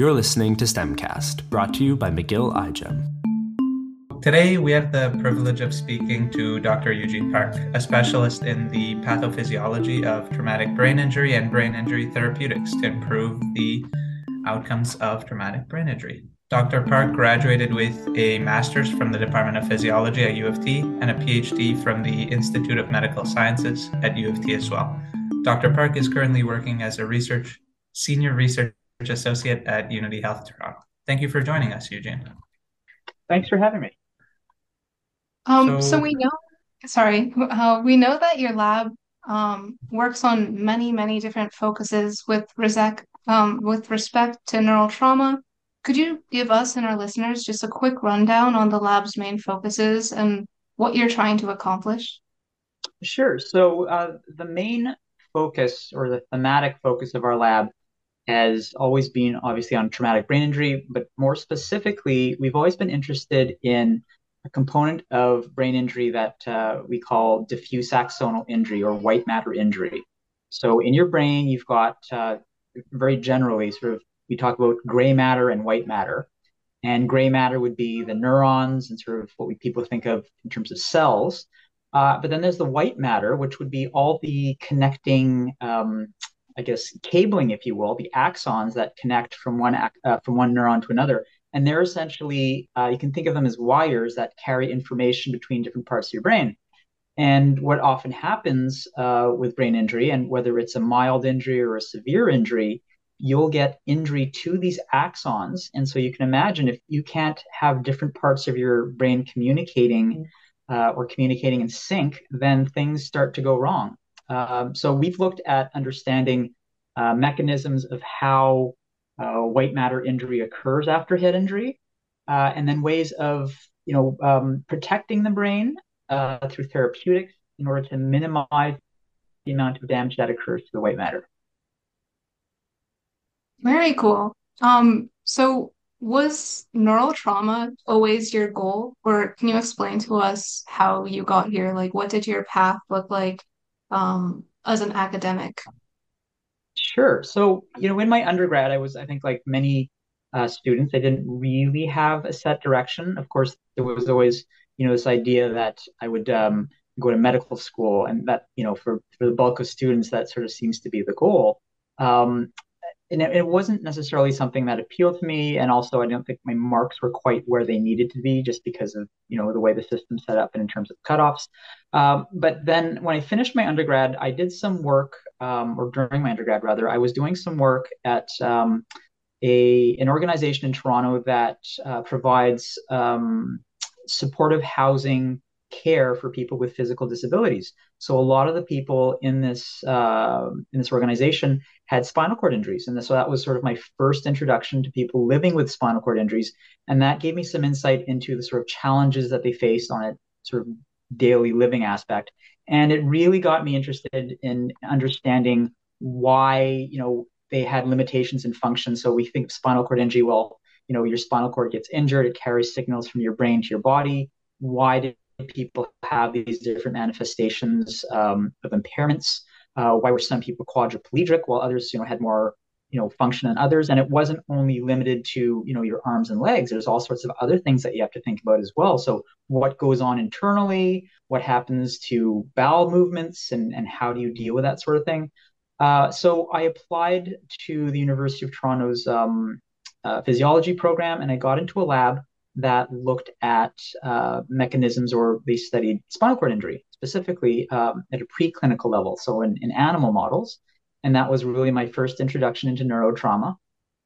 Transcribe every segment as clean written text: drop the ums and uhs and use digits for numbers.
You're listening to STEMcast, brought to you by McGill IGEM. Today, we have the privilege of speaking to Dr. Eugene Park, a specialist in the pathophysiology of traumatic brain injury and brain injury therapeutics to improve the outcomes of traumatic brain injury. Dr. Park graduated with a master's from the Department of Physiology at U of T and a PhD from the Institute of Medical Sciences at U of T as well. Dr. Park is currently working as a senior research associate at Unity Health Toronto. Thank you for joining us, Eugene. Thanks for having me. We know that your lab works on many different focuses with respect to neural trauma. Could you give us and our listeners just a quick rundown on the lab's main focuses and what you're trying to accomplish? Sure. So the main focus or the thematic focus of our lab has always been obviously on traumatic brain injury, but more specifically, we've always been interested in a component of brain injury that we call diffuse axonal injury or white matter injury. So in your brain, you've got very generally sort of, we talk about gray matter and white matter, and gray matter would be the neurons and sort of what people think of in terms of cells. But then there's the white matter, which would be all the connecting, cabling, if you will, the axons that connect from one neuron to another. And they're essentially, you can think of them as wires that carry information between different parts of your brain. And what often happens with brain injury, and whether it's a mild injury or a severe injury, you'll get injury to these axons. And so you can imagine if you can't have different parts of your brain communicating in sync, then things start to go wrong. So we've looked at understanding mechanisms of how white matter injury occurs after head injury, and then ways of protecting the brain through therapeutics in order to minimize the amount of damage that occurs to the white matter. Very cool. So was neural trauma always your goal, or can you explain to us how you got here? Like, what did your path look like as an academic? Sure. So, in my undergrad, I think like many students, I didn't really have a set direction. Of course, there was always, this idea that I would go to medical school, and that, for the bulk of students, that sort of seems to be the goal. And it wasn't necessarily something that appealed to me. And also, I don't think my marks were quite where they needed to be just because of, the way the system's set up and in terms of cutoffs. But then when I finished my undergrad, I did some work, or during my undergrad, rather, I was doing some work at an organization in Toronto that provides supportive housing care for people with physical disabilities. So a lot of the people in this organization had spinal cord injuries. And so that was sort of my first introduction to people living with spinal cord injuries. And that gave me some insight into the sort of challenges that they faced on a sort of daily living aspect. And it really got me interested in understanding why, they had limitations in function. So we think of spinal cord injury, well, your spinal cord gets injured, it carries signals from your brain to your body. Why did people have these different manifestations of impairments? Why were some people quadriplegic while others, had more, function than others? And it wasn't only limited to, your arms and legs. There's all sorts of other things that you have to think about as well. So what goes on internally? What happens to bowel movements? And how do you deal with that sort of thing? So I applied to the University of Toronto's physiology program, and I got into a lab that looked at mechanisms, or they studied spinal cord injury, specifically at a preclinical level, so in animal models. And that was really my first introduction into neurotrauma.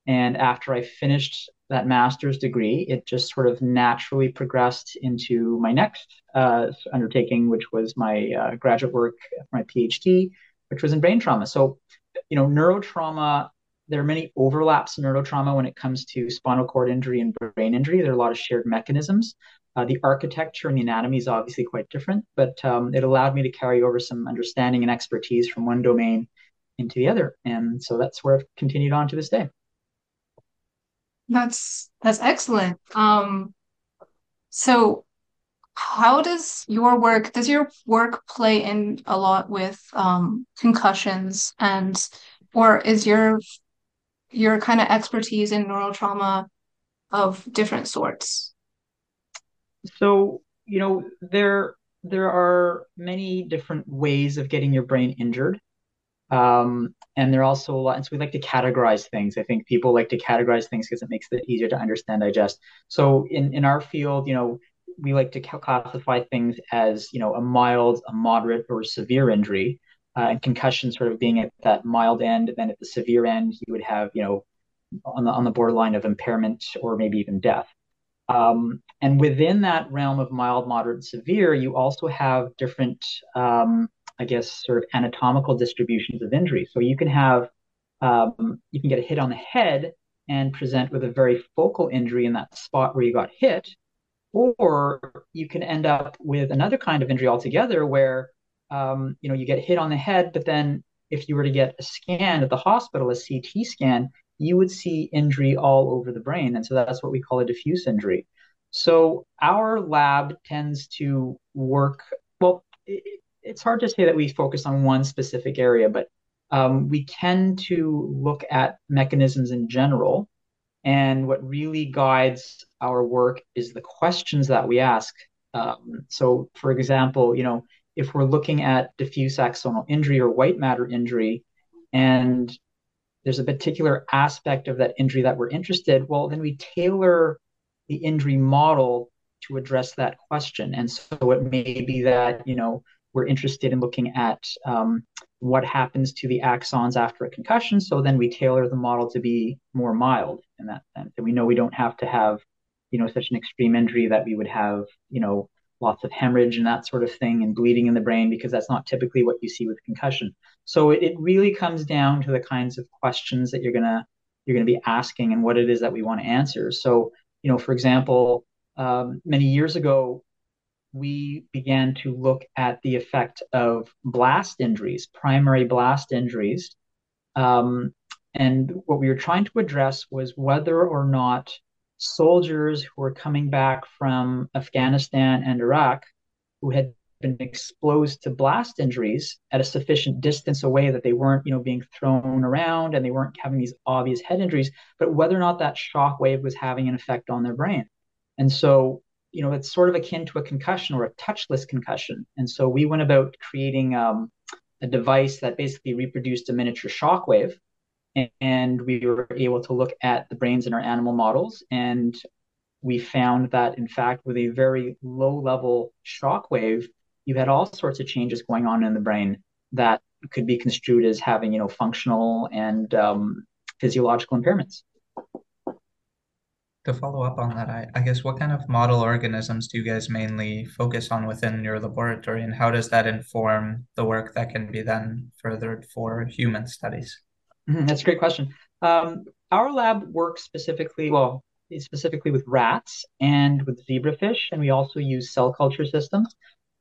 And after I finished that master's degree, it just sort of naturally progressed into my next undertaking, which was my graduate work, my PhD, which was in brain trauma. So, neurotrauma, there are many overlaps in neurotrauma when it comes to spinal cord injury and brain injury. There are a lot of shared mechanisms. The architecture and the anatomy is obviously quite different, but it allowed me to carry over some understanding and expertise from one domain into the other. And so that's where I've continued on to this day. That's excellent. So how does your work play in a lot with concussions, or is your your kind of expertise in neural trauma of different sorts? So, you know, there are many different ways of getting your brain injured. And there are also a lot, and so we like to categorize things. I think people like to categorize things because it makes it easier to understand, digest. So in our field, you know, we like to classify things as, you know, a mild, a moderate, or severe injury, and concussion sort of being at that mild end. Then at the severe end, you would have, you know, on the borderline of impairment or maybe even death. And within that realm of mild, moderate, severe, you also have different, I guess, sort of anatomical distributions of injury. So you can have, you can get a hit on the head and present with a very focal injury in that spot where you got hit, or you can end up with another kind of injury altogether where, you know, you get hit on the head, but then if you were to get a scan at the hospital, a CT scan, you would see injury all over the brain. And so that's what we call a diffuse injury. So our lab tends to work, well, it's hard to say that we focus on one specific area, but we tend to look at mechanisms in general. And what really guides our work is the questions that we ask. So for example, you know, if we're looking at diffuse axonal injury or white matter injury, and there's a particular aspect of that injury that we're interested, well, then we tailor the injury model to address that question. And so it may be that, you know, we're interested in looking at what happens to the axons after a concussion. So then we tailor the model to be more mild in that sense. And we know we don't have to have, you know, such an extreme injury that we would have, you know, lots of hemorrhage and that sort of thing and bleeding in the brain, because that's not typically what you see with concussion. So it really comes down to the kinds of questions that you're gonna be asking and what it is that we want to answer. So, you know, for example, many years ago, we began to look at the effect of blast injuries, primary blast injuries. And what we were trying to address was whether or not soldiers who were coming back from Afghanistan and Iraq who had been exposed to blast injuries at a sufficient distance away that they weren't, you know, being thrown around and they weren't having these obvious head injuries, but whether or not that shock wave was having an effect on their brain. And so, you know, it's sort of akin to a concussion or a touchless concussion. And so we went about creating a device that basically reproduced a miniature shock wave. And we were able to look at the brains in our animal models. And we found that, in fact, with a very low level shock wave, you had all sorts of changes going on in the brain that could be construed as having, you know, functional and physiological impairments. To follow up on that, I guess, what kind of model organisms do you guys mainly focus on within your laboratory, and how does that inform the work that can be then furthered for human studies? That's a great question. Our lab works specifically with rats and with zebrafish, and we also use cell culture systems.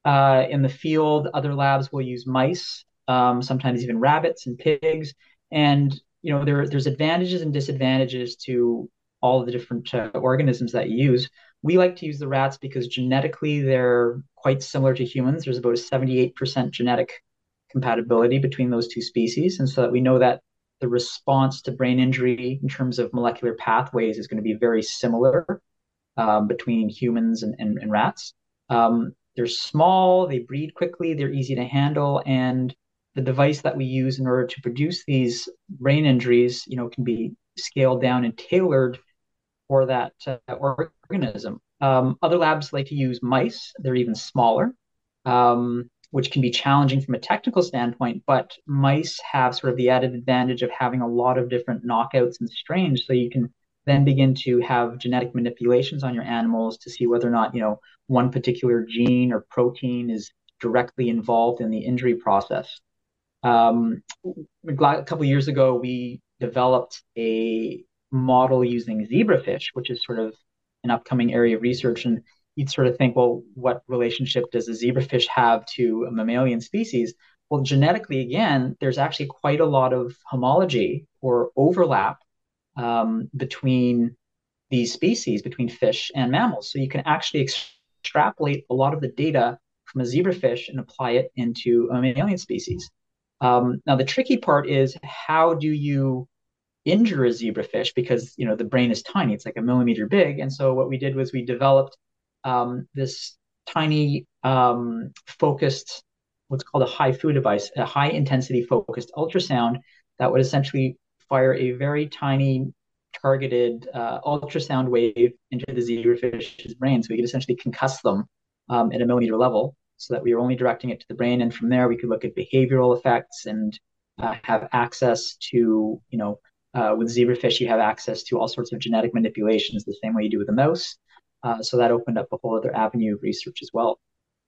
In the field, other labs will use mice, sometimes even rabbits and pigs. And, you know, there's advantages and disadvantages to all of the different organisms that you use. We like to use the rats because genetically they're quite similar to humans. There's about a 78% genetic compatibility between those two species, and so that we know that the response to brain injury in terms of molecular pathways is going to be very similar between humans and rats. They're small, they breed quickly, they're easy to handle, and the device that we use in order to produce these brain injuries, you know, can be scaled down and tailored for that organism. Other labs like to use mice. They're even smaller, which can be challenging from a technical standpoint, but mice have sort of the added advantage of having a lot of different knockouts and strains. So you can then begin to have genetic manipulations on your animals to see whether or not, you know, one particular gene or protein is directly involved in the injury process. A couple of years ago, we developed a model using zebrafish, which is sort of an upcoming area of research. And you'd sort of think, well, what relationship does a zebrafish have to a mammalian species? Well, genetically, again, there's actually quite a lot of homology or overlap between these species, between fish and mammals. So you can actually extrapolate a lot of the data from a zebrafish and apply it into a mammalian species. Now, the tricky part is, how do you injure a zebrafish because, you know, the brain is tiny. It's like a millimeter big. And so what we did was we developed this tiny focused, what's called a HIFU device, a high intensity focused ultrasound that would essentially fire a very tiny targeted ultrasound wave into the zebrafish's brain. So we could essentially concuss them at a millimeter level so that we were only directing it to the brain. And from there, we could look at behavioral effects and have access to, you know, with zebrafish, you have access to all sorts of genetic manipulations the same way you do with a mouse. So that opened up a whole other avenue of research as well.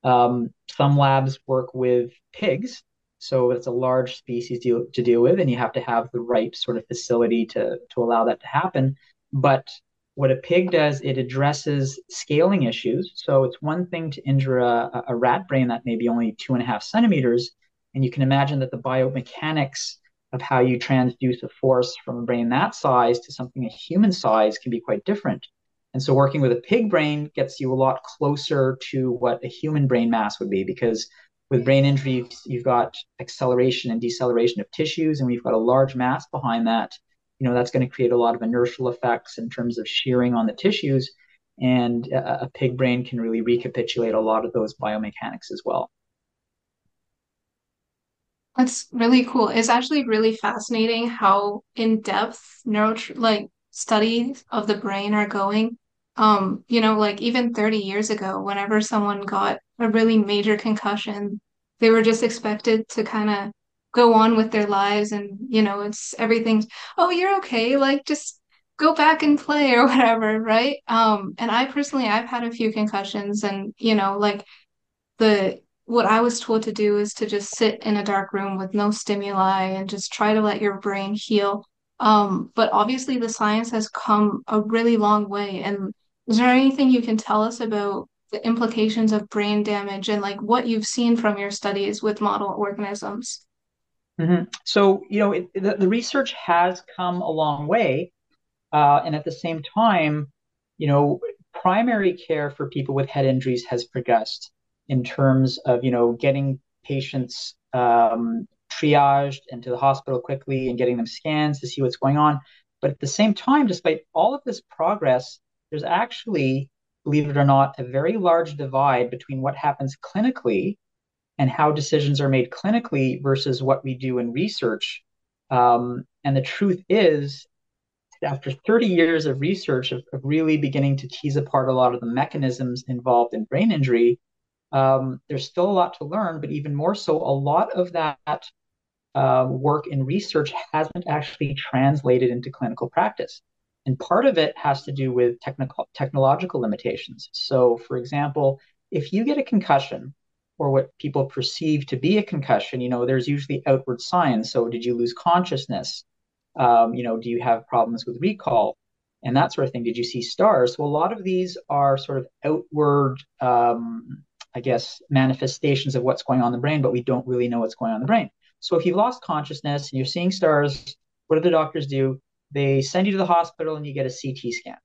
Some labs work with pigs. So it's a large species to deal with, and you have to have the right sort of facility to allow that to happen. But what a pig does, it addresses scaling issues. So it's one thing to injure a rat brain that may be only 2.5 centimeters. And you can imagine that the biomechanics of how you transduce a force from a brain that size to something a human size can be quite different. And so working with a pig brain gets you a lot closer to what a human brain mass would be, because with brain injury, you've got acceleration and deceleration of tissues, and we've got a large mass behind that. You know, that's going to create a lot of inertial effects in terms of shearing on the tissues, and a pig brain can really recapitulate a lot of those biomechanics as well. That's really cool. It's actually really fascinating how in-depth studies of the brain are going. You know, like even 30 years ago, whenever someone got a really major concussion, they were just expected to kind of go on with their lives, and, you know, it's everything's, oh, you're okay, like just go back and play or whatever, right? And I personally, I've had a few concussions, and, you know, like what I was told to do is to just sit in a dark room with no stimuli and just try to let your brain heal. But obviously the science has come a really long way. And is there anything you can tell us about the implications of brain damage and like what you've seen from your studies with model organisms? Mm-hmm. So, you know, the research has come a long way. And at the same time, you know, primary care for people with head injuries has progressed in terms of, you know, getting patients triaged and to the hospital quickly and getting them scans to see what's going on. But at the same time, despite all of this progress, there's actually, believe it or not, a very large divide between what happens clinically and how decisions are made clinically versus what we do in research. And the truth is, after 30 years of research, of really beginning to tease apart a lot of the mechanisms involved in brain injury, there's still a lot to learn, but even more so, a lot of that work in research hasn't actually translated into clinical practice. And part of it has to do with technological limitations. So, for example, if you get a concussion or what people perceive to be a concussion, you know, there's usually outward signs. So did you lose consciousness? You know, do you have problems with recall and that sort of thing? Did you see stars? So a lot of these are sort of outward, I guess, manifestations of what's going on in the brain, but we don't really know what's going on in the brain. So if you've lost consciousness and you're seeing stars, what do the doctors do? They send you to the hospital and you get a CT scan.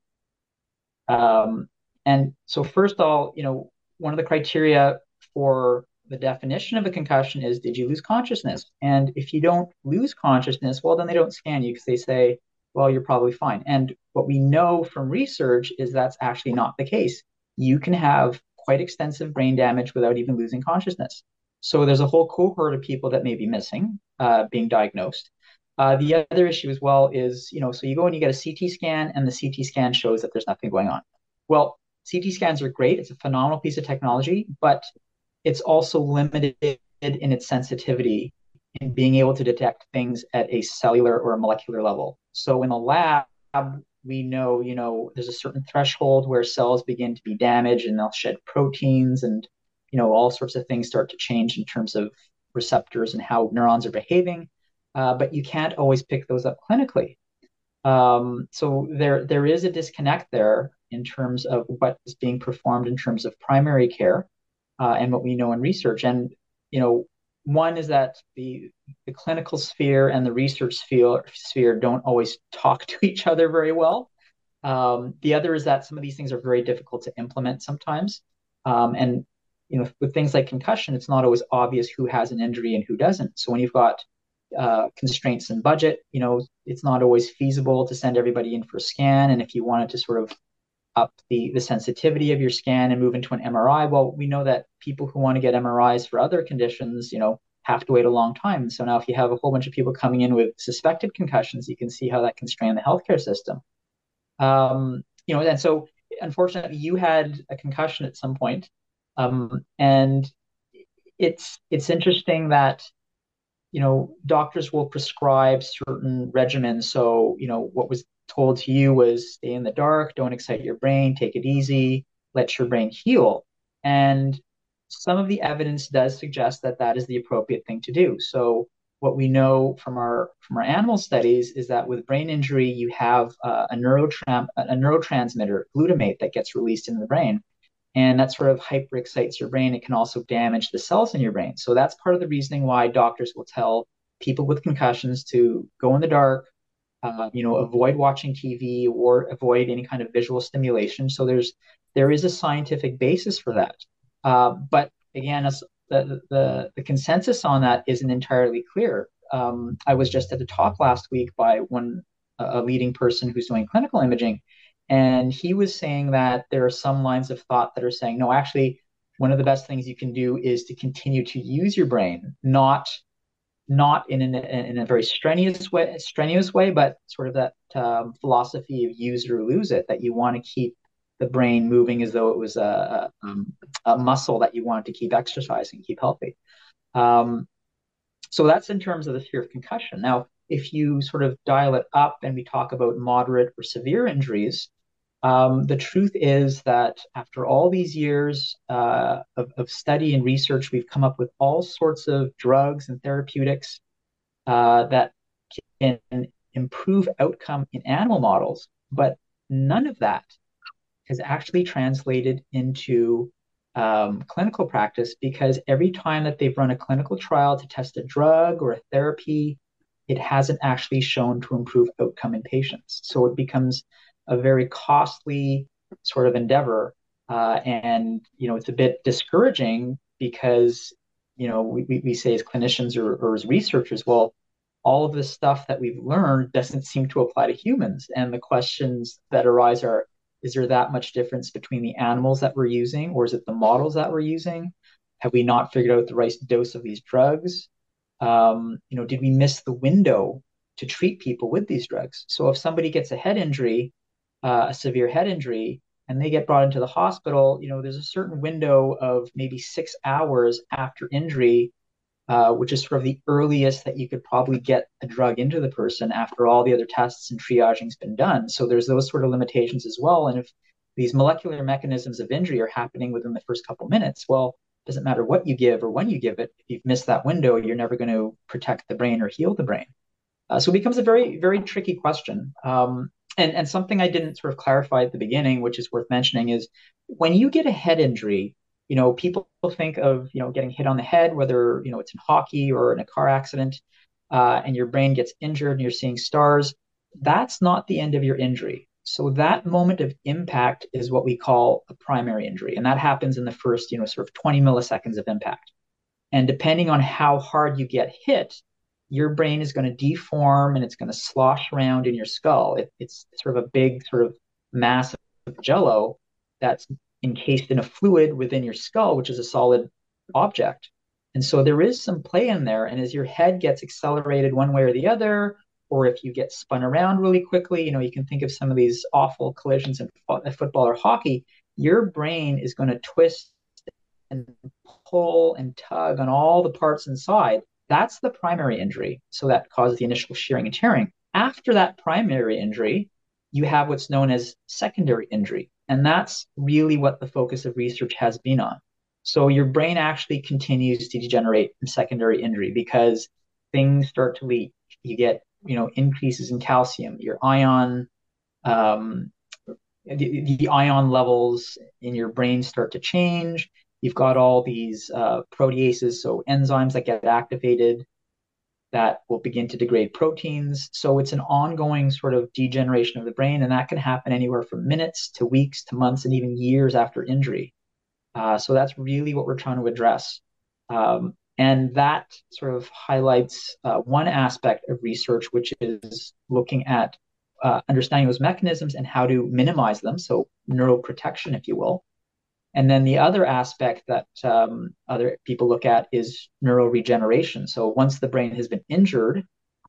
And so first of all, you know, one of the criteria for the definition of a concussion is, did you lose consciousness? And if you don't lose consciousness, well, then they don't scan you because they say, well, you're probably fine. And what we know from research is that's actually not the case. You can have quite extensive brain damage without even losing consciousness. So there's a whole cohort of people that may be missing, being diagnosed. The other issue as well is, you know, so you go and you get a CT scan and the CT scan shows that there's nothing going on. Well, CT scans are great. It's a phenomenal piece of technology, but it's also limited in its sensitivity in being able to detect things at a cellular or a molecular level. So in the lab, we know, you know, there's a certain threshold where cells begin to be damaged and they'll shed proteins and, you know, all sorts of things start to change in terms of receptors and how neurons are behaving. But you can't always pick those up clinically. So there is a disconnect there in terms of what is being performed in terms of primary care and what we know in research. And, you know, one is that the clinical sphere and the research sphere don't always talk to each other very well. The other is that some of these things are very difficult to implement sometimes. And, you know, with things like concussion, it's not always obvious who has an injury and who doesn't. So when you've got constraints in budget, you know, it's not always feasible to send everybody in for a scan. And if you wanted to sort of up the sensitivity of your scan and move into an MRI, well, we know that people who want to get MRIs for other conditions, you know, have to wait a long time. And so now if you have a whole bunch of people coming in with suspected concussions, you can see how that constrains the healthcare system. You know, and so unfortunately you had a concussion at some point. And it's interesting that, you know, doctors will prescribe certain regimens. So, you know, what was told to you was stay in the dark, don't excite your brain, take it easy, let your brain heal. And some of the evidence does suggest that that is the appropriate thing to do. So what we know from our animal studies is that with brain injury, you have a neurotransmitter, glutamate, that gets released in the brain. And that sort of hyperexcites your brain. It can also damage the cells in your brain. So that's part of the reasoning why doctors will tell people with concussions to go in the dark, you know, avoid watching TV or avoid any kind of visual stimulation. So there is a scientific basis for that. But again, the consensus on that isn't entirely clear. I was just at a talk last week by a leading person who's doing clinical imaging, and he was saying that there are some lines of thought that are saying, no, actually, one of the best things you can do is to continue to use your brain, not in a very strenuous way, but sort of that philosophy of use or lose it, that you want to keep the brain moving as though it was a muscle that you want to keep exercising, keep healthy. So that's in terms of the fear of concussion. Now, if you sort of dial it up and we talk about moderate or severe injuries, the truth is that after all these years of study and research, we've come up with all sorts of drugs and therapeutics that can improve outcome in animal models, but none of that has actually translated into clinical practice, because every time that they've run a clinical trial to test a drug or a therapy, it hasn't actually shown to improve outcome in patients. So it becomes a very costly sort of endeavor. And, you know, it's a bit discouraging because, you know, we say as clinicians or as researchers, well, all of the stuff that we've learned doesn't seem to apply to humans. And the questions that arise are, is there that much difference between the animals that we're using, or is it the models that we're using? Have we not figured out the right dose of these drugs? You know, did we miss the window to treat people with these drugs? So if somebody gets a head injury, a severe head injury, and they get brought into the hospital, you know, there's a certain window of maybe 6 hours after injury, which is sort of the earliest that you could probably get a drug into the person after all the other tests and triaging's been done. So there's those sort of limitations as well. And if these molecular mechanisms of injury are happening within the first couple minutes, well, doesn't matter what you give or when you give it, if you've missed that window, you're never going to protect the brain or heal the brain. So it becomes a very, very tricky question. And something I didn't sort of clarify at the beginning, which is worth mentioning, is when you get a head injury, you know, people think of, you know, getting hit on the head, whether, you know, it's in hockey or in a car accident, and your brain gets injured and you're seeing stars. That's not the end of your injury. So that moment of impact is what we call a primary injury. And that happens in the first, you know, sort of 20 milliseconds of impact. And depending on how hard you get hit, your brain is going to deform and it's going to slosh around in your skull. It's sort of a big sort of mass of jello that's encased in a fluid within your skull, which is a solid object. And so there is some play in there. And as your head gets accelerated one way or the other, or if you get spun around really quickly, you know, you can think of some of these awful collisions in football or hockey, your brain is going to twist and pull and tug on all the parts inside. That's the primary injury. So that causes the initial shearing and tearing. After that primary injury, you have what's known as secondary injury. And that's really what the focus of research has been on. So your brain actually continues to degenerate from secondary injury because things start to leak. You get, you know, increases in calcium, your ion, the ion levels in your brain start to change. You've got all these proteases, so enzymes that get activated that will begin to degrade proteins. So it's an ongoing sort of degeneration of the brain, and that can happen anywhere from minutes to weeks to months and even years after injury. So that's really what we're trying to address. And that sort of highlights one aspect of research, which is looking at understanding those mechanisms and how to minimize them. So neuroprotection, if you will. And then the other aspect that other people look at is neuroregeneration. So once the brain has been injured,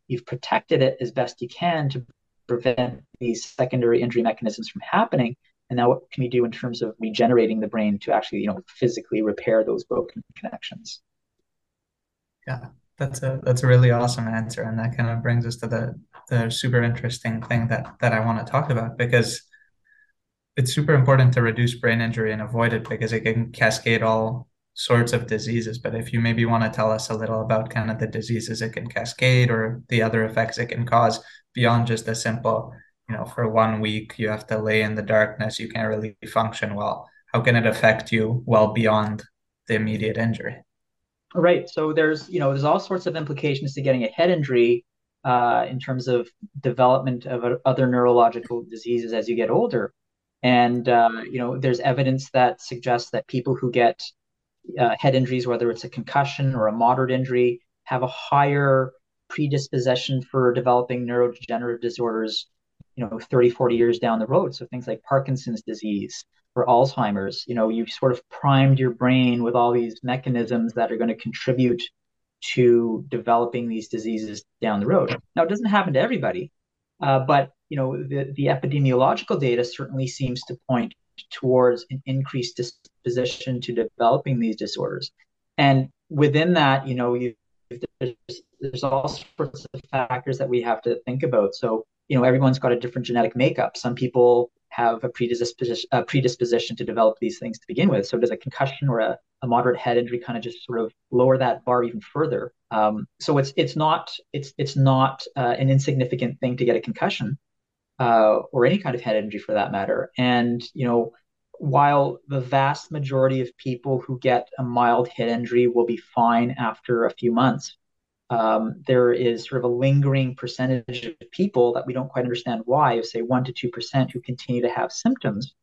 you've protected it as best you can to prevent these secondary injury mechanisms from happening. And now what can you do in terms of regenerating the brain to actually, you know, physically repair those broken connections? Yeah, that's a really awesome answer. And that kind of brings us to the super interesting thing that I want to talk about, because it's super important to reduce brain injury and avoid it because it can cascade all sorts of diseases. But if you maybe want to tell us a little about kind of the diseases it can cascade or the other effects it can cause beyond just the simple, you know, for 1 week, you have to lay in the darkness, you can't really function well. How can it affect you well beyond the immediate injury? Right. So there's all sorts of implications to getting a head injury in terms of development of other neurological diseases as you get older. And, there's evidence that suggests that people who get head injuries, whether it's a concussion or a moderate injury, have a higher predisposition for developing neurodegenerative disorders, 30, 40 years down the road. So things like Parkinson's disease or Alzheimer's, you've sort of primed your brain with all these mechanisms that are going to contribute to developing these diseases down the road. Now, it doesn't happen to everybody, but the epidemiological data certainly seems to point towards an increased disposition to developing these disorders. And within that, there's all sorts of factors that we have to think about. So, everyone's got a different genetic makeup. Some people have a predisposition to develop these things to begin with. So does a concussion or a moderate head injury kind of just sort of lower that bar even further? So it's not an insignificant thing to get a concussion. Or any kind of head injury for that matter. And, while the vast majority of people who get a mild head injury will be fine after a few months, there is sort of a lingering percentage of people that we don't quite understand why, of say 1% to 2% who continue to have symptoms.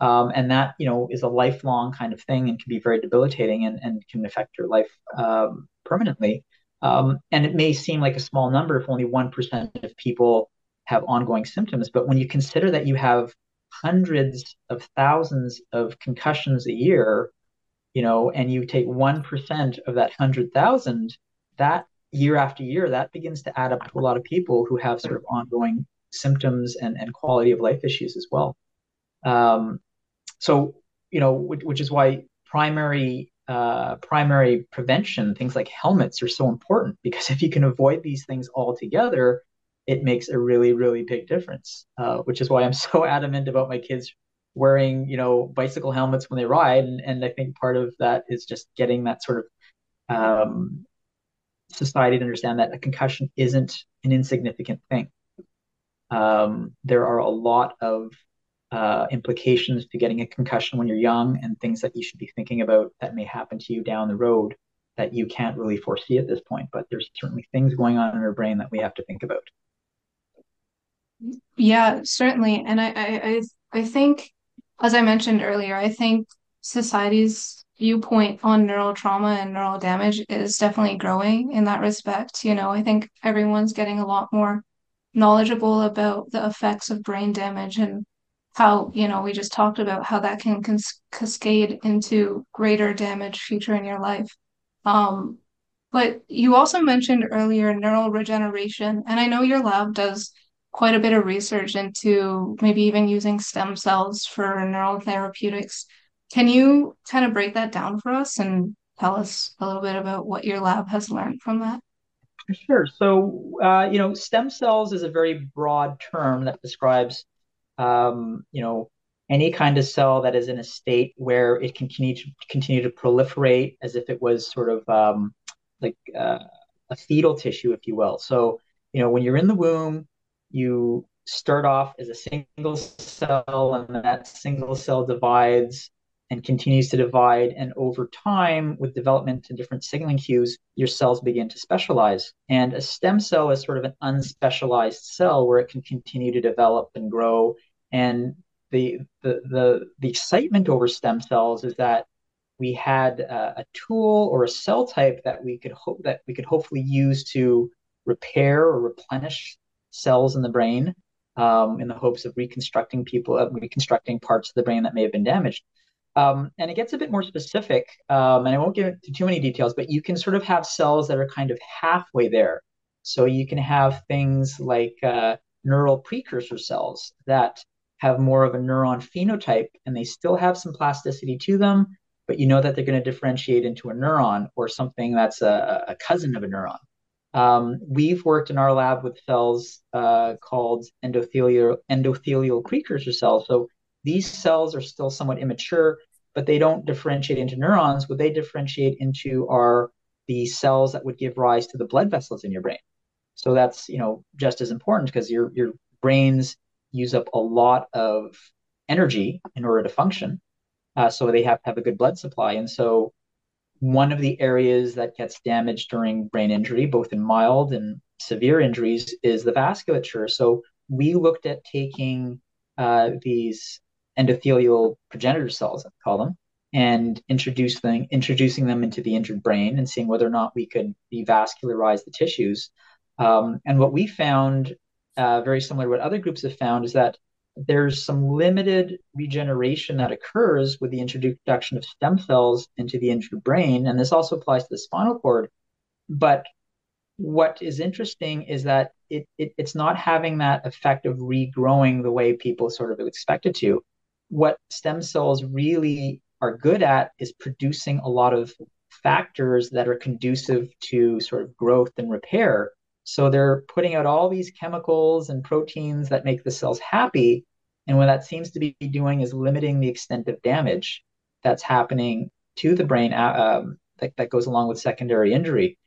And that, is a lifelong kind of thing and can be very debilitating and can affect your life permanently. And it may seem like a small number if only 1% of people have ongoing symptoms. But when you consider that you have hundreds of thousands of concussions a year, and you take 1% of that 100,000, that year after year, that begins to add up to a lot of people who have sort of ongoing symptoms and quality of life issues as well. Which is why primary prevention, things like helmets, are so important, because if you can avoid these things altogether, it makes a really, really big difference, which is why I'm so adamant about my kids wearing, bicycle helmets when they ride. And I think part of that is just getting that sort of society to understand that a concussion isn't an insignificant thing. There are a lot of implications to getting a concussion when you're young, and things that you should be thinking about that may happen to you down the road that you can't really foresee at this point. But there's certainly things going on in our brain that we have to think about. Yeah, certainly. And I think, as I mentioned earlier, I think society's viewpoint on neural trauma and neural damage is definitely growing in that respect. I think everyone's getting a lot more knowledgeable about the effects of brain damage and how, we just talked about how that can cascade into greater damage future in your life. But you also mentioned earlier neural regeneration, and I know your lab does quite a bit of research into maybe even using stem cells for neural therapeutics. Can you kind of break that down for us and tell us a little bit about what your lab has learned from that? Sure. So, stem cells is a very broad term that describes, any kind of cell that is in a state where it can continue to proliferate as if it was sort of like a fetal tissue, if you will. So, when you're in the womb, you start off as a single cell, and that single cell divides and continues to divide. And over time, with development and different signaling cues, your cells begin to specialize. And a stem cell is sort of an unspecialized cell where it can continue to develop and grow. And the excitement over stem cells is that we had a tool or a cell type that we could hope that we could hopefully use to repair or replenish cells in the brain, in the hopes of reconstructing people, reconstructing parts of the brain that may have been damaged. And it gets a bit more specific, and I won't get into too many details, but you can sort of have cells that are kind of halfway there. So you can have things like neural precursor cells that have more of a neuron phenotype, and they still have some plasticity to them, but you know that they're going to differentiate into a neuron or something that's a cousin of a neuron. We've worked in our lab with cells called endothelial precursor cells. So these cells are still somewhat immature, but they don't differentiate into neurons. What they differentiate into are the cells that would give rise to the blood vessels in your brain. So that's, you know, just as important, because your brains use up a lot of energy in order to function. So they have to have a good blood supply. And so one of the areas that gets damaged during brain injury, both in mild and severe injuries, is the vasculature. So we looked at taking these endothelial progenitor cells, I call them, and introducing them into the injured brain and seeing whether or not we could revascularize the tissues. And what we found, very similar to what other groups have found, is that there's some limited regeneration that occurs with the introduction of stem cells into the injured brain. And this also applies to the spinal cord. But what is interesting is that it's not having that effect of regrowing the way people sort of expect it to. What stem cells really are good at is producing a lot of factors that are conducive to sort of growth and repair. So they're putting out all these chemicals and proteins that make the cells happy. And what that seems to be doing is limiting the extent of damage that's happening to the brain that goes along with secondary injury.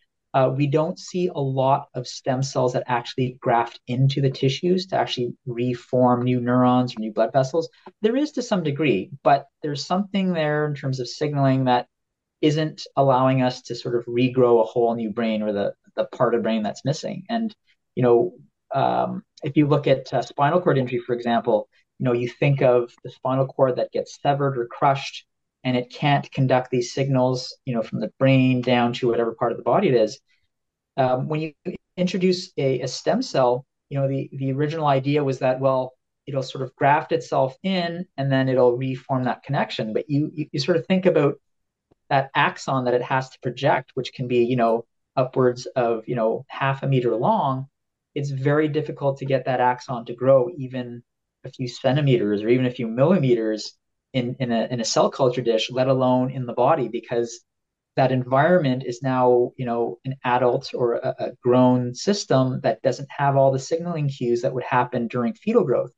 We don't see a lot of stem cells that actually graft into the tissues to actually reform new neurons or new blood vessels. There is to some degree, but there's something there in terms of signaling that isn't allowing us to sort of regrow a whole new brain, or the part of brain that's missing. And, you know, if you look at spinal cord injury, for example, you know, you think of the spinal cord that gets severed or crushed, and it can't conduct these signals, you know, from the brain down to whatever part of the body it is. When you introduce a stem cell, you know, the original idea was that, well, it'll sort of graft itself in and then it'll reform that connection. But you sort of think about that axon that it has to project, which can be, you know, upwards of, you know, half a meter long. It's very difficult to get that axon to grow even a few centimeters or even a few millimeters in a cell culture dish, let alone in the body, because that environment is now, you know, an adult or a grown system that doesn't have all the signaling cues that would happen during fetal growth.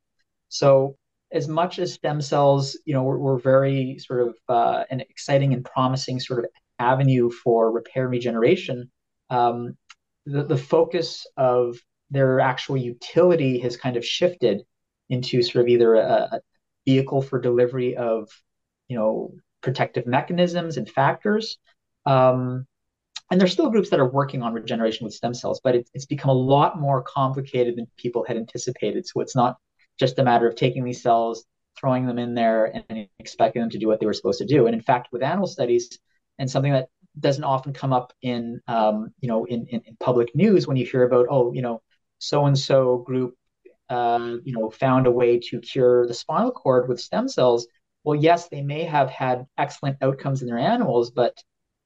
So as much as stem cells, you know, were very sort of an exciting and promising sort of avenue for repair and regeneration, the focus of their actual utility has kind of shifted into sort of either a vehicle for delivery of, you know, protective mechanisms and factors. And there's still groups that are working on regeneration with stem cells, but it's become a lot more complicated than people had anticipated. So it's not just a matter of taking these cells, throwing them in there and expecting them to do what they were supposed to do. And in fact, with animal studies, and something that doesn't often come up in, you know, in public news, when you hear about, oh, you know, so-and-so group, you know, found a way to cure the spinal cord with stem cells. Well, yes, they may have had excellent outcomes in their animals, but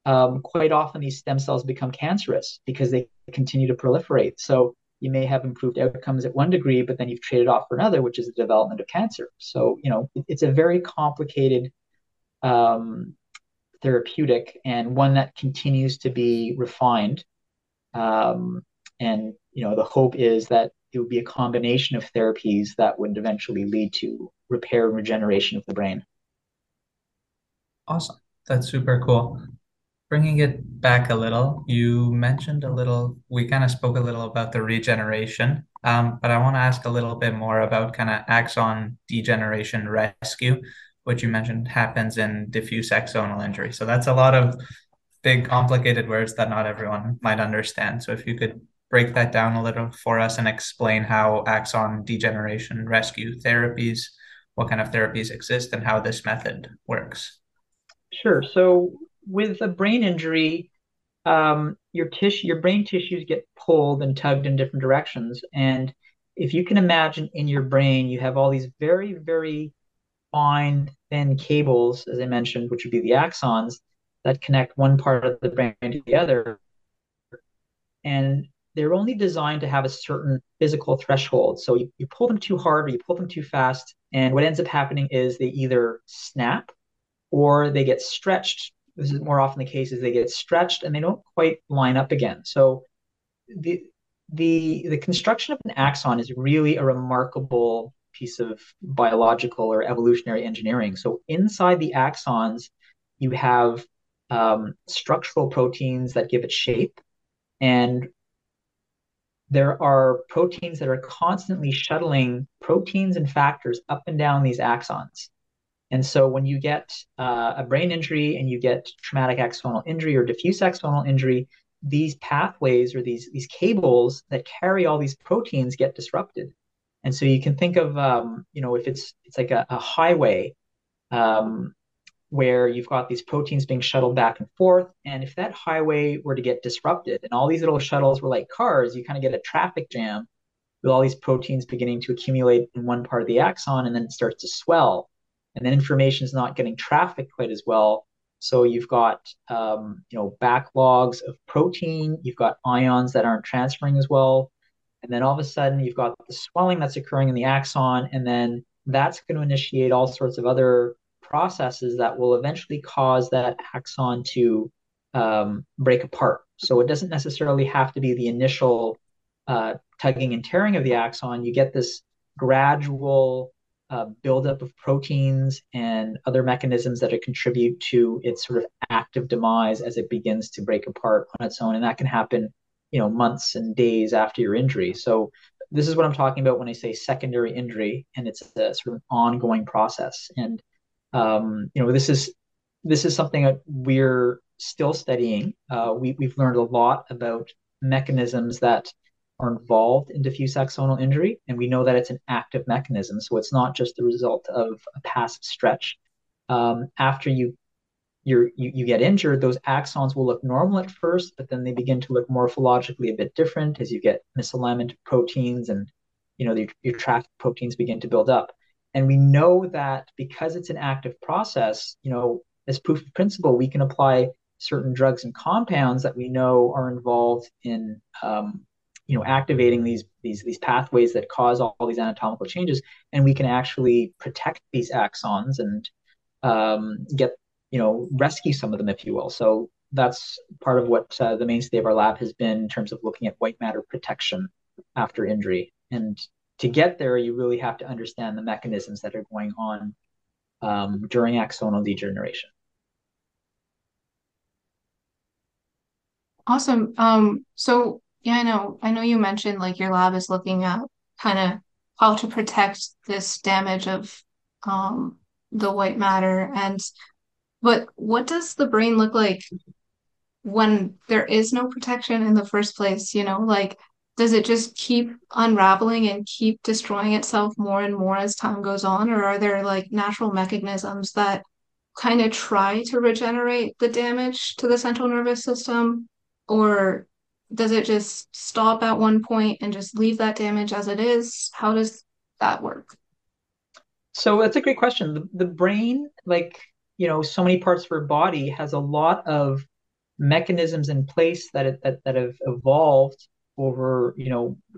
quite often these stem cells become cancerous because they continue to proliferate. So you may have improved outcomes at one degree, but then you've traded off for another, which is the development of cancer. So, you know, it's a very complicated therapeutic, and one that continues to be refined. And, you know, the hope is that it would be a combination of therapies that would eventually lead to repair and regeneration of the brain. Awesome. That's super cool. Bringing it back a little, you mentioned a little, we kind of spoke a little about the regeneration, but I want to ask a little bit more about kind of axon degeneration rescue, which you mentioned happens in diffuse axonal injury. So that's a lot of big, complicated words that not everyone might understand. So if you could break that down a little for us and explain how axon degeneration rescue therapies, what kind of therapies exist and how this method works. Sure. So with a brain injury, your brain tissues get pulled and tugged in different directions. And if you can imagine in your brain, you have all these very, very fine, thin cables, as I mentioned, which would be the axons that connect one part of the brain to the other. And they're only designed to have a certain physical threshold. So you pull them too hard or you pull them too fast. And what ends up happening is they either snap or they get stretched. This is more often the case, is they get stretched and they don't quite line up again. So the construction of an axon is really a remarkable piece of biological or evolutionary engineering. So inside the axons, you have structural proteins that give it shape. And there are proteins that are constantly shuttling proteins and factors up and down these axons. And so when you get a brain injury and you get traumatic axonal injury or diffuse axonal injury, these pathways or these cables that carry all these proteins get disrupted. And so you can think of, if it's like a highway where you've got these proteins being shuttled back and forth. And if that highway were to get disrupted and all these little shuttles were like cars, you kind of get a traffic jam with all these proteins beginning to accumulate in one part of the axon, and then it starts to swell. And then information is not getting trafficked quite as well. So you've got, backlogs of protein. You've got ions that aren't transferring as well. And then all of a sudden, you've got the swelling that's occurring in the axon. And then that's going to initiate all sorts of other processes that will eventually cause that axon to break apart. So it doesn't necessarily have to be the initial tugging and tearing of the axon. You get this gradual buildup of proteins and other mechanisms that contribute to its sort of active demise as it begins to break apart on its own. And that can happen, months and days after your injury. So this is what I'm talking about when I say secondary injury, and it's a sort of ongoing process. And, this is something that we're still studying. We've learned a lot about mechanisms that are involved in diffuse axonal injury, and we know that it's an active mechanism, so it's not just the result of a passive stretch. After you get injured, those axons will look normal at first, but then they begin to look morphologically a bit different as you get misalignment of proteins, and your traffic proteins begin to build up. And we know that because it's an active process, as proof of principle, we can apply certain drugs and compounds that we know are involved in activating these pathways that cause all these anatomical changes, and we can actually protect these axons and rescue some of them, if you will. So that's part of what the mainstay of our lab has been in terms of looking at white matter protection after injury. And to get there, you really have to understand the mechanisms that are going on during axonal degeneration. Awesome. So yeah, I know you mentioned like your lab is looking at kind of how to protect this damage of the white matter, but what does the brain look like when there is no protection in the first place? Does it just keep unraveling and keep destroying itself more and more as time goes on, or are there natural mechanisms that kind of try to regenerate the damage to the central nervous system, or does it just stop at one point and just leave that damage as it is? How does that work? So that's a great question. The brain, so many parts of our body, has a lot of mechanisms in place that have evolved over,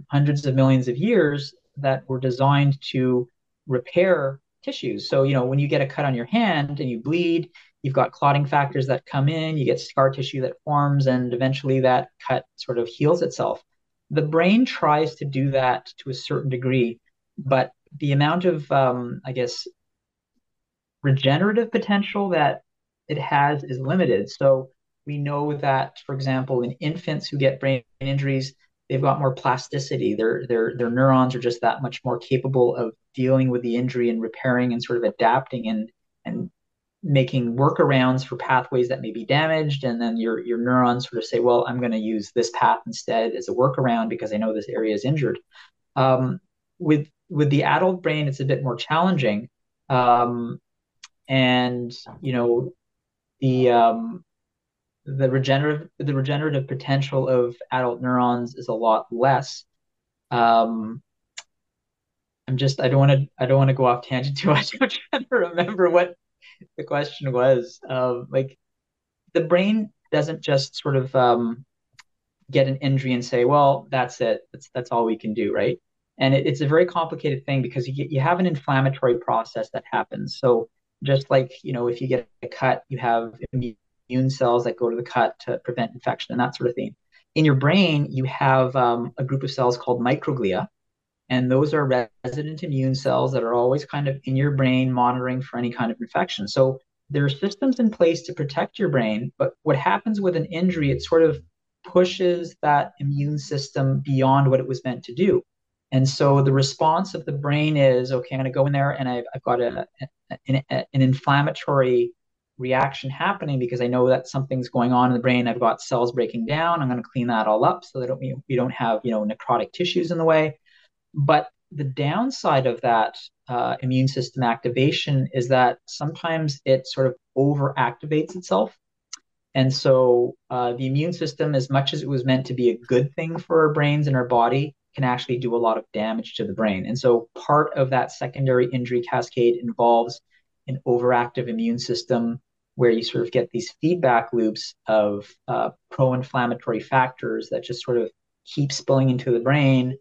hundreds of millions of years that were designed to repair tissues. So, when you get a cut on your hand and you bleed, you've got clotting factors that come in, you get scar tissue that forms, and eventually that cut sort of heals itself. The brain tries to do that to a certain degree, but the amount of, regenerative potential that it has is limited. So we know that, for example, in infants who get brain injuries, they've got more plasticity. Their neurons are just that much more capable of dealing with the injury and repairing and sort of adapting and making workarounds for pathways that may be damaged. And then your neurons sort of say, well, I'm going to use this path instead as a workaround because I know this area is injured. With the adult brain, it's a bit more challenging. the regenerative potential of adult neurons is a lot less. I don't want to go off tangent too much. I'm trying to remember what the question was. Like, the brain doesn't just sort of get an injury and say, well, that's it. That's all we can do, right? And it's a very complicated thing, because you have an inflammatory process that happens. So just like, you know, if you get a cut, you have immune cells that go to the cut to prevent infection and that sort of thing. In your brain, you have a group of cells called microglia, and those are resident immune cells that are always kind of in your brain monitoring for any kind of infection. So there are systems in place to protect your brain, but what happens with an injury, it sort of pushes that immune system beyond what it was meant to do. And so the response of the brain is, okay, I'm going to go in there and I've got an inflammatory reaction happening because I know that something's going on in the brain. I've got cells breaking down. I'm going to clean that all up so that we don't have, you know, necrotic tissues in the way. But the downside of that immune system activation is that sometimes it sort of overactivates itself. And so the immune system, as much as it was meant to be a good thing for our brains and our body, can actually do a lot of damage to the brain. And so part of that secondary injury cascade involves an overactive immune system, where you sort of get these feedback loops of pro-inflammatory factors that just sort of keep spilling into the brain.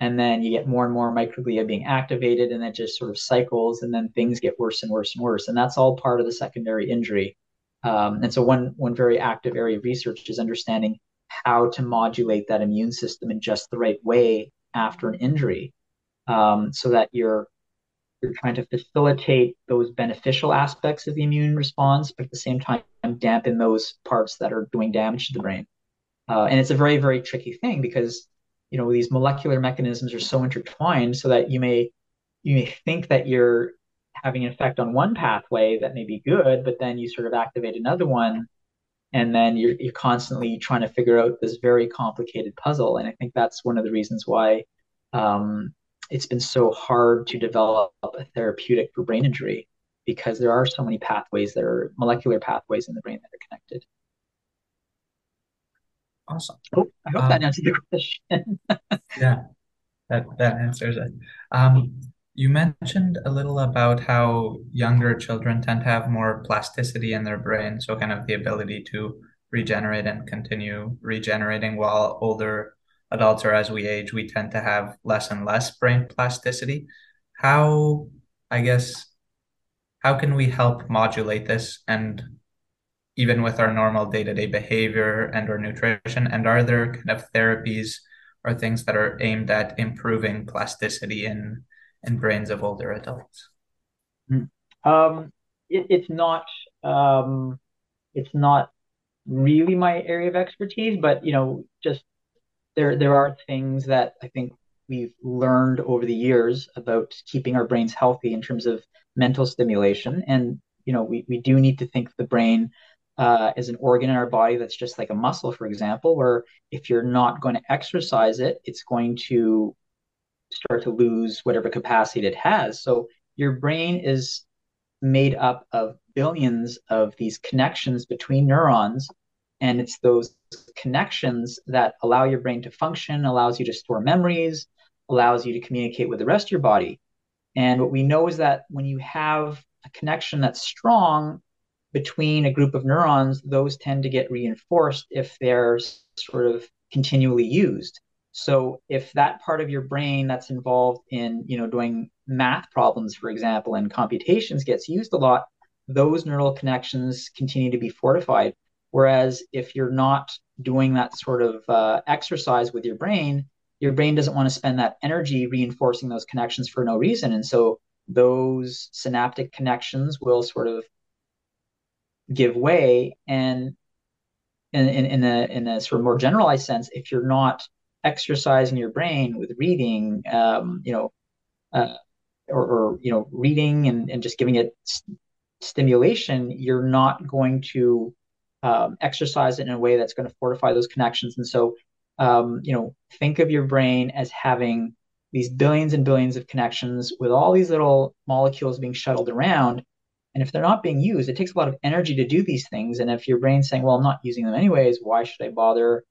And then you get more and more microglia being activated, and that just sort of cycles, and then things get worse and worse and worse. And that's all part of the secondary injury. And so one very active area of research is understanding how to modulate that immune system in just the right way after an injury, so that you're trying to facilitate those beneficial aspects of the immune response, but at the same time dampen those parts that are doing damage to the brain. And it's a very, very tricky thing, because, you know, these molecular mechanisms are so intertwined, so that you may think that you're having an effect on one pathway that may be good, but then you sort of activate another one. And then you're constantly trying to figure out this very complicated puzzle. And I think that's one of the reasons why it's been so hard to develop a therapeutic for brain injury, because there are so many pathways that are molecular pathways in the brain that are connected. Awesome. Oh, I hope that answers the question. Yeah, that answers it. You mentioned a little about how younger children tend to have more plasticity in their brain, so kind of the ability to regenerate and continue regenerating, while older adults, or as we age, we tend to have less and less brain plasticity. How can we help modulate this, and even with our normal day-to-day behavior and or nutrition? And are there kind of therapies or things that are aimed at improving plasticity in brains of older adults? It's not really my area of expertise, but, you know, just there are things that I think we've learned over the years about keeping our brains healthy in terms of mental stimulation. And, you know, we do need to think of the brain as an organ in our body that's just like a muscle, for example, where if you're not going to exercise it, it's going to start to lose whatever capacity it has. So your brain is made up of billions of these connections between neurons, and it's those connections that allow your brain to function, allows you to store memories, allows you to communicate with the rest of your body. And what we know is that when you have a connection that's strong between a group of neurons, those tend to get reinforced if they're sort of continually used. So if that part of your brain that's involved in, you know, doing math problems, for example, and computations gets used a lot, those neural connections continue to be fortified. Whereas if you're not doing that sort of exercise with your brain doesn't want to spend that energy reinforcing those connections for no reason. And so those synaptic connections will sort of give way. And in a sort of more generalized sense, if you're not exercising your brain with reading, reading and just giving it stimulation, you're not going to exercise it in a way that's going to fortify those connections. And so, think of your brain as having these billions and billions of connections with all these little molecules being shuttled around. And if they're not being used, it takes a lot of energy to do these things. And if your brain's saying, well, I'm not using them anyways, why should I bother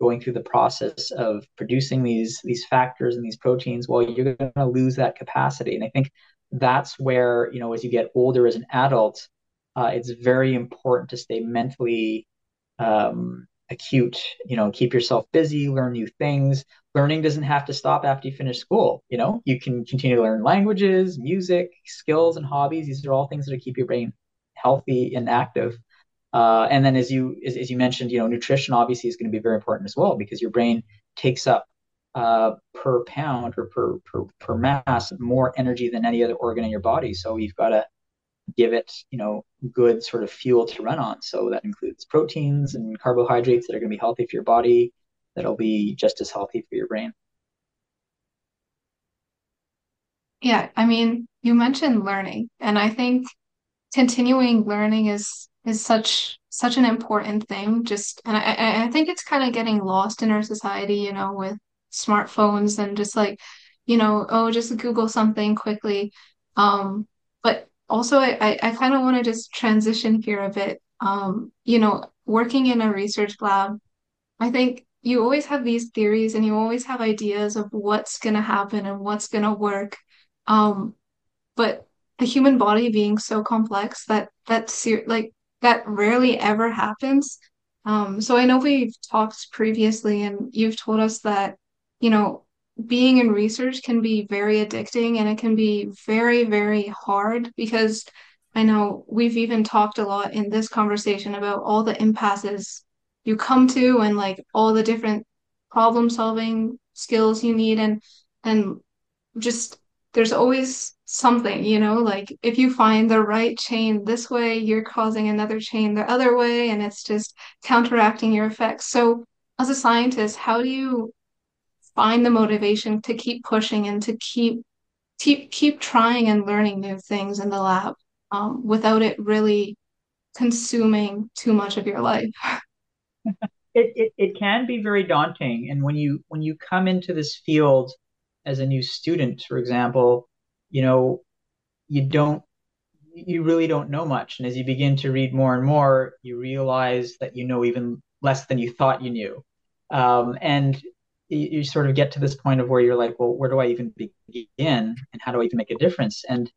going through the process of producing these factors and these proteins? Well, you're going to lose that capacity. And I think that's where, you know, as you get older as an adult, it's very important to stay mentally acute, you know, keep yourself busy, learn new things. Learning doesn't have to stop after you finish school. You know, you can continue to learn languages, music, skills, and hobbies. These are all things that keep your brain healthy and active. And then as you mentioned, you know, nutrition obviously is going to be very important as well, because your brain takes up per pound or per mass more energy than any other organ in your body. So you've got to give it, you know, good sort of fuel to run on. So that includes proteins and carbohydrates that are going to be healthy for your body, that'll be just as healthy for your brain. Yeah, I mean, you mentioned learning, and I think continuing learning is such an important thing. Just, and I think it's kind of getting lost in our society, you know, with smartphones and just like, you know, oh, just Google something quickly. But also, I kind of want to just transition here a bit. You know, working in a research lab, I think you always have these theories and you always have ideas of what's going to happen and what's going to work. But the human body being so complex, that rarely ever happens. So I know we've talked previously and you've told us that, you know, being in research can be very addicting and it can be very, very hard, because I know we've even talked a lot in this conversation about all the impasses you come to and like all the different problem solving skills you need, and just there's always something, you know, like if you find the right chain this way, you're causing another chain the other way, and it's just counteracting your effects. So as a scientist, how do you find the motivation to keep pushing and to keep trying and learning new things in the lab without it really consuming too much of your life? It can be very daunting. And when you come into this field as a new student, for example, you know, you really don't know much. And as you begin to read more and more, you realize that you know even less than you thought you knew. And you sort of get to this point of where you're like, well, where do I even begin? And how do I even make a difference? And,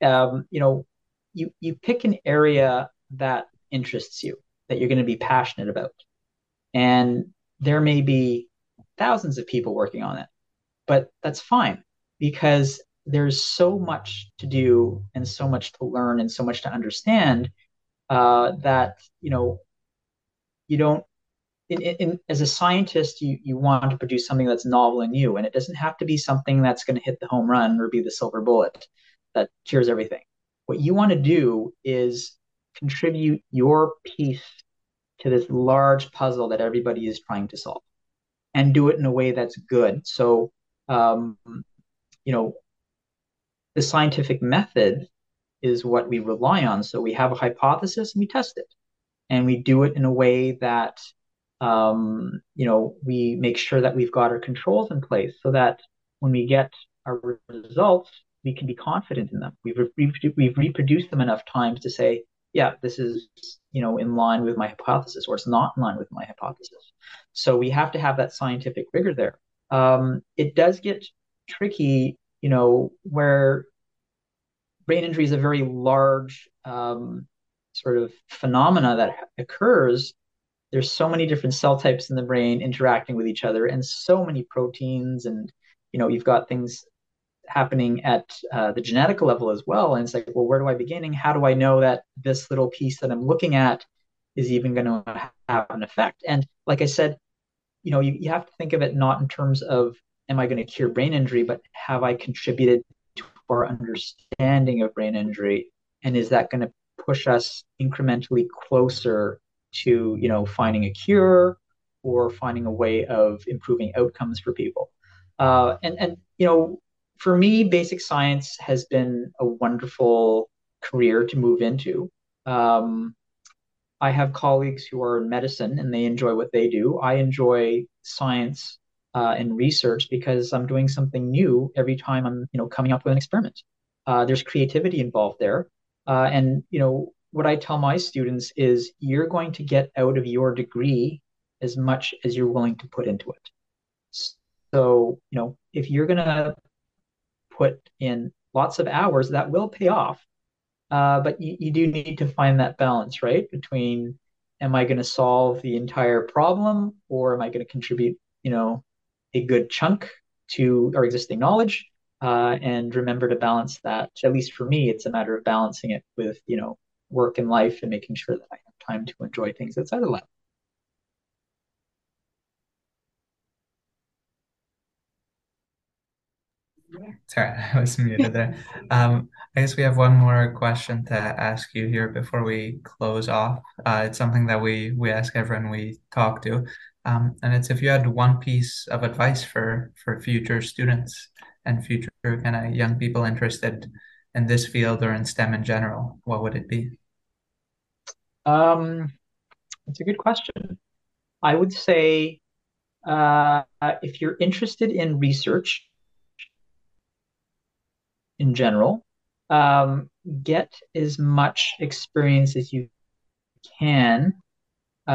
you know, you pick an area that interests you, that you're going to be passionate about. And there may be thousands of people working on it, but that's fine, because there's so much to do and so much to learn and so much to understand that, you know, you don't, as a scientist, you want to produce something that's novel and new, and it doesn't have to be something that's going to hit the home run or be the silver bullet that cures everything. What you want to do is contribute your piece to this large puzzle that everybody is trying to solve, and do it in a way that's good. So, you know, the scientific method is what we rely on. So we have a hypothesis and we test it, and we do it in a way that, you know, we make sure that we've got our controls in place so that when we get our results, we can be confident in them. We've reproduced them enough times to say, yeah, this is, you know, in line with my hypothesis, or it's not in line with my hypothesis. So we have to have that scientific rigor there. It does get tricky, you know, where brain injury is a very large sort of phenomena that occurs. There's so many different cell types in the brain interacting with each other, and so many proteins, and, you know, you've got things happening at the genetic level as well. And it's like, well, where do I begin? And how do I know that this little piece that I'm looking at is even going to have an effect? And like I said, you know, you have to think of it not in terms of, am I going to cure brain injury, but have I contributed to our understanding of brain injury? And is that going to push us incrementally closer to, you know, finding a cure or finding a way of improving outcomes for people? And you know, for me, basic science has been a wonderful career to move into. I have colleagues who are in medicine and they enjoy what they do. I enjoy science and research because I'm doing something new every time I'm, you know, coming up with an experiment. There's creativity involved there. And, you know, what I tell my students is you're going to get out of your degree as much as you're willing to put into it. So, you know, if you're going to put in lots of hours, that will pay off. But you do need to find that balance, right? Between, am I going to solve the entire problem, or am I going to contribute, you know, a good chunk to our existing knowledge? And remember to balance that. At least for me, it's a matter of balancing it with, you know, work and life, and making sure that I have time to enjoy things outside of life. Sorry, I was muted there. I guess we have one more question to ask you here before we close off. It's something that we ask everyone we talk to. And it's if you had one piece of advice for future students and future kind of young people interested in this field or in STEM in general, what would it be? That's a good question. I would say if you're interested in research in general, get as much experience as you can,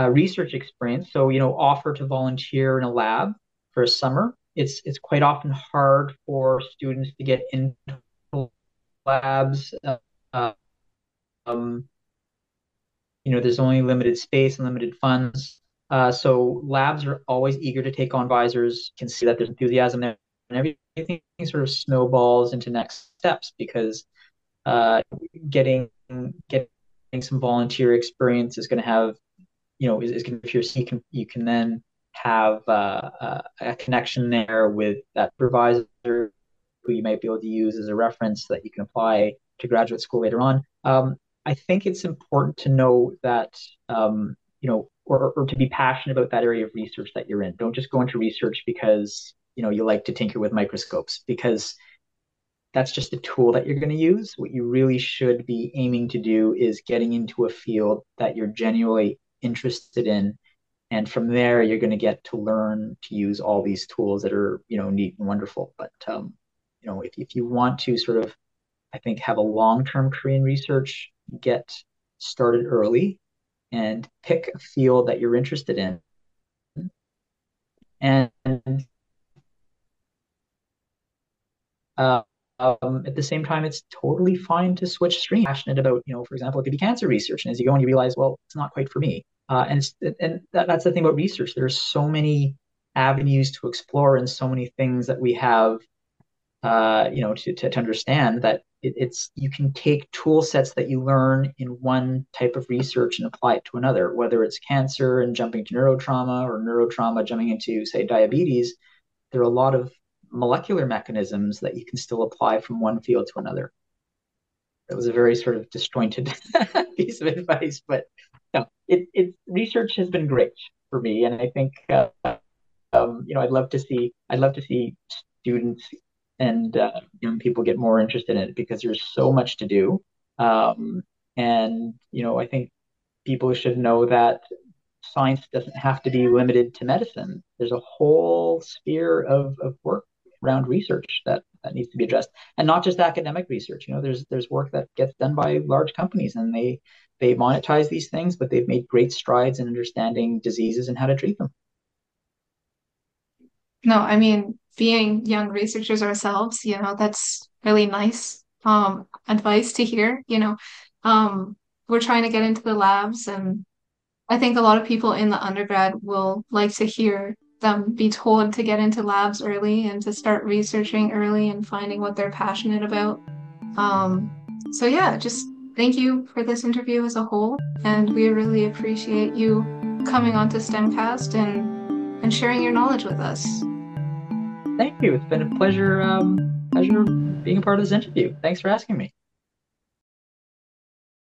research experience. So, you know, offer to volunteer in a lab for a summer. It's quite often hard for students to get into labs. You know, there's only limited space and limited funds. So labs are always eager to take on advisors. You can see that there's enthusiasm there, and everything sort of snowballs into next steps, because getting some volunteer experience is going to have, you know, is going to, if you're seeking, you can then have a connection there with that supervisor who you might be able to use as a reference that you can apply to graduate school later on. I think it's important to know that, you know, or to be passionate about that area of research that you're in. Don't just go into research because, you know, you like to tinker with microscopes, because that's just a tool that you're going to use. What you really should be aiming to do is getting into a field that you're genuinely interested in. And from there, you're going to get to learn to use all these tools that are, you know, neat and wonderful. But, you know, if you want to sort of, I think, have a long-term career in research, get started early and pick a field that you're interested in. And at the same time, it's totally fine to switch stream. Passionate about, you know, for example, it could be cancer research. And as you go and you realize, well, it's not quite for me. And that's the thing about research. There's so many avenues to explore and so many things that we have, you know, to understand that it's you can take tool sets that you learn in one type of research and apply it to another, whether it's cancer and jumping to neurotrauma, or neurotrauma jumping into, say, diabetes. There are a lot of molecular mechanisms that you can still apply from one field to another. That was a very sort of disjointed piece of advice, but no, research has been great for me, and I think you know, I'd love to see students and young people get more interested in it, because there's so much to do. And you know, I think people should know that science doesn't have to be limited to medicine. There's a whole sphere of work around research that needs to be addressed, and not just academic research. You know, there's work that gets done by large companies, and they monetize these things, but they've made great strides in understanding diseases and how to treat them. No, I mean, being young researchers ourselves, you know, that's really nice advice to hear. You know, we're trying to get into the labs, and I think a lot of people in the undergrad will like to hear them be told to get into labs early and to start researching early and finding what they're passionate about. So yeah, just thank you for this interview as a whole. And we really appreciate you coming onto STEMcast and sharing your knowledge with us. Thank you. It's been a pleasure being a part of this interview. Thanks for asking me.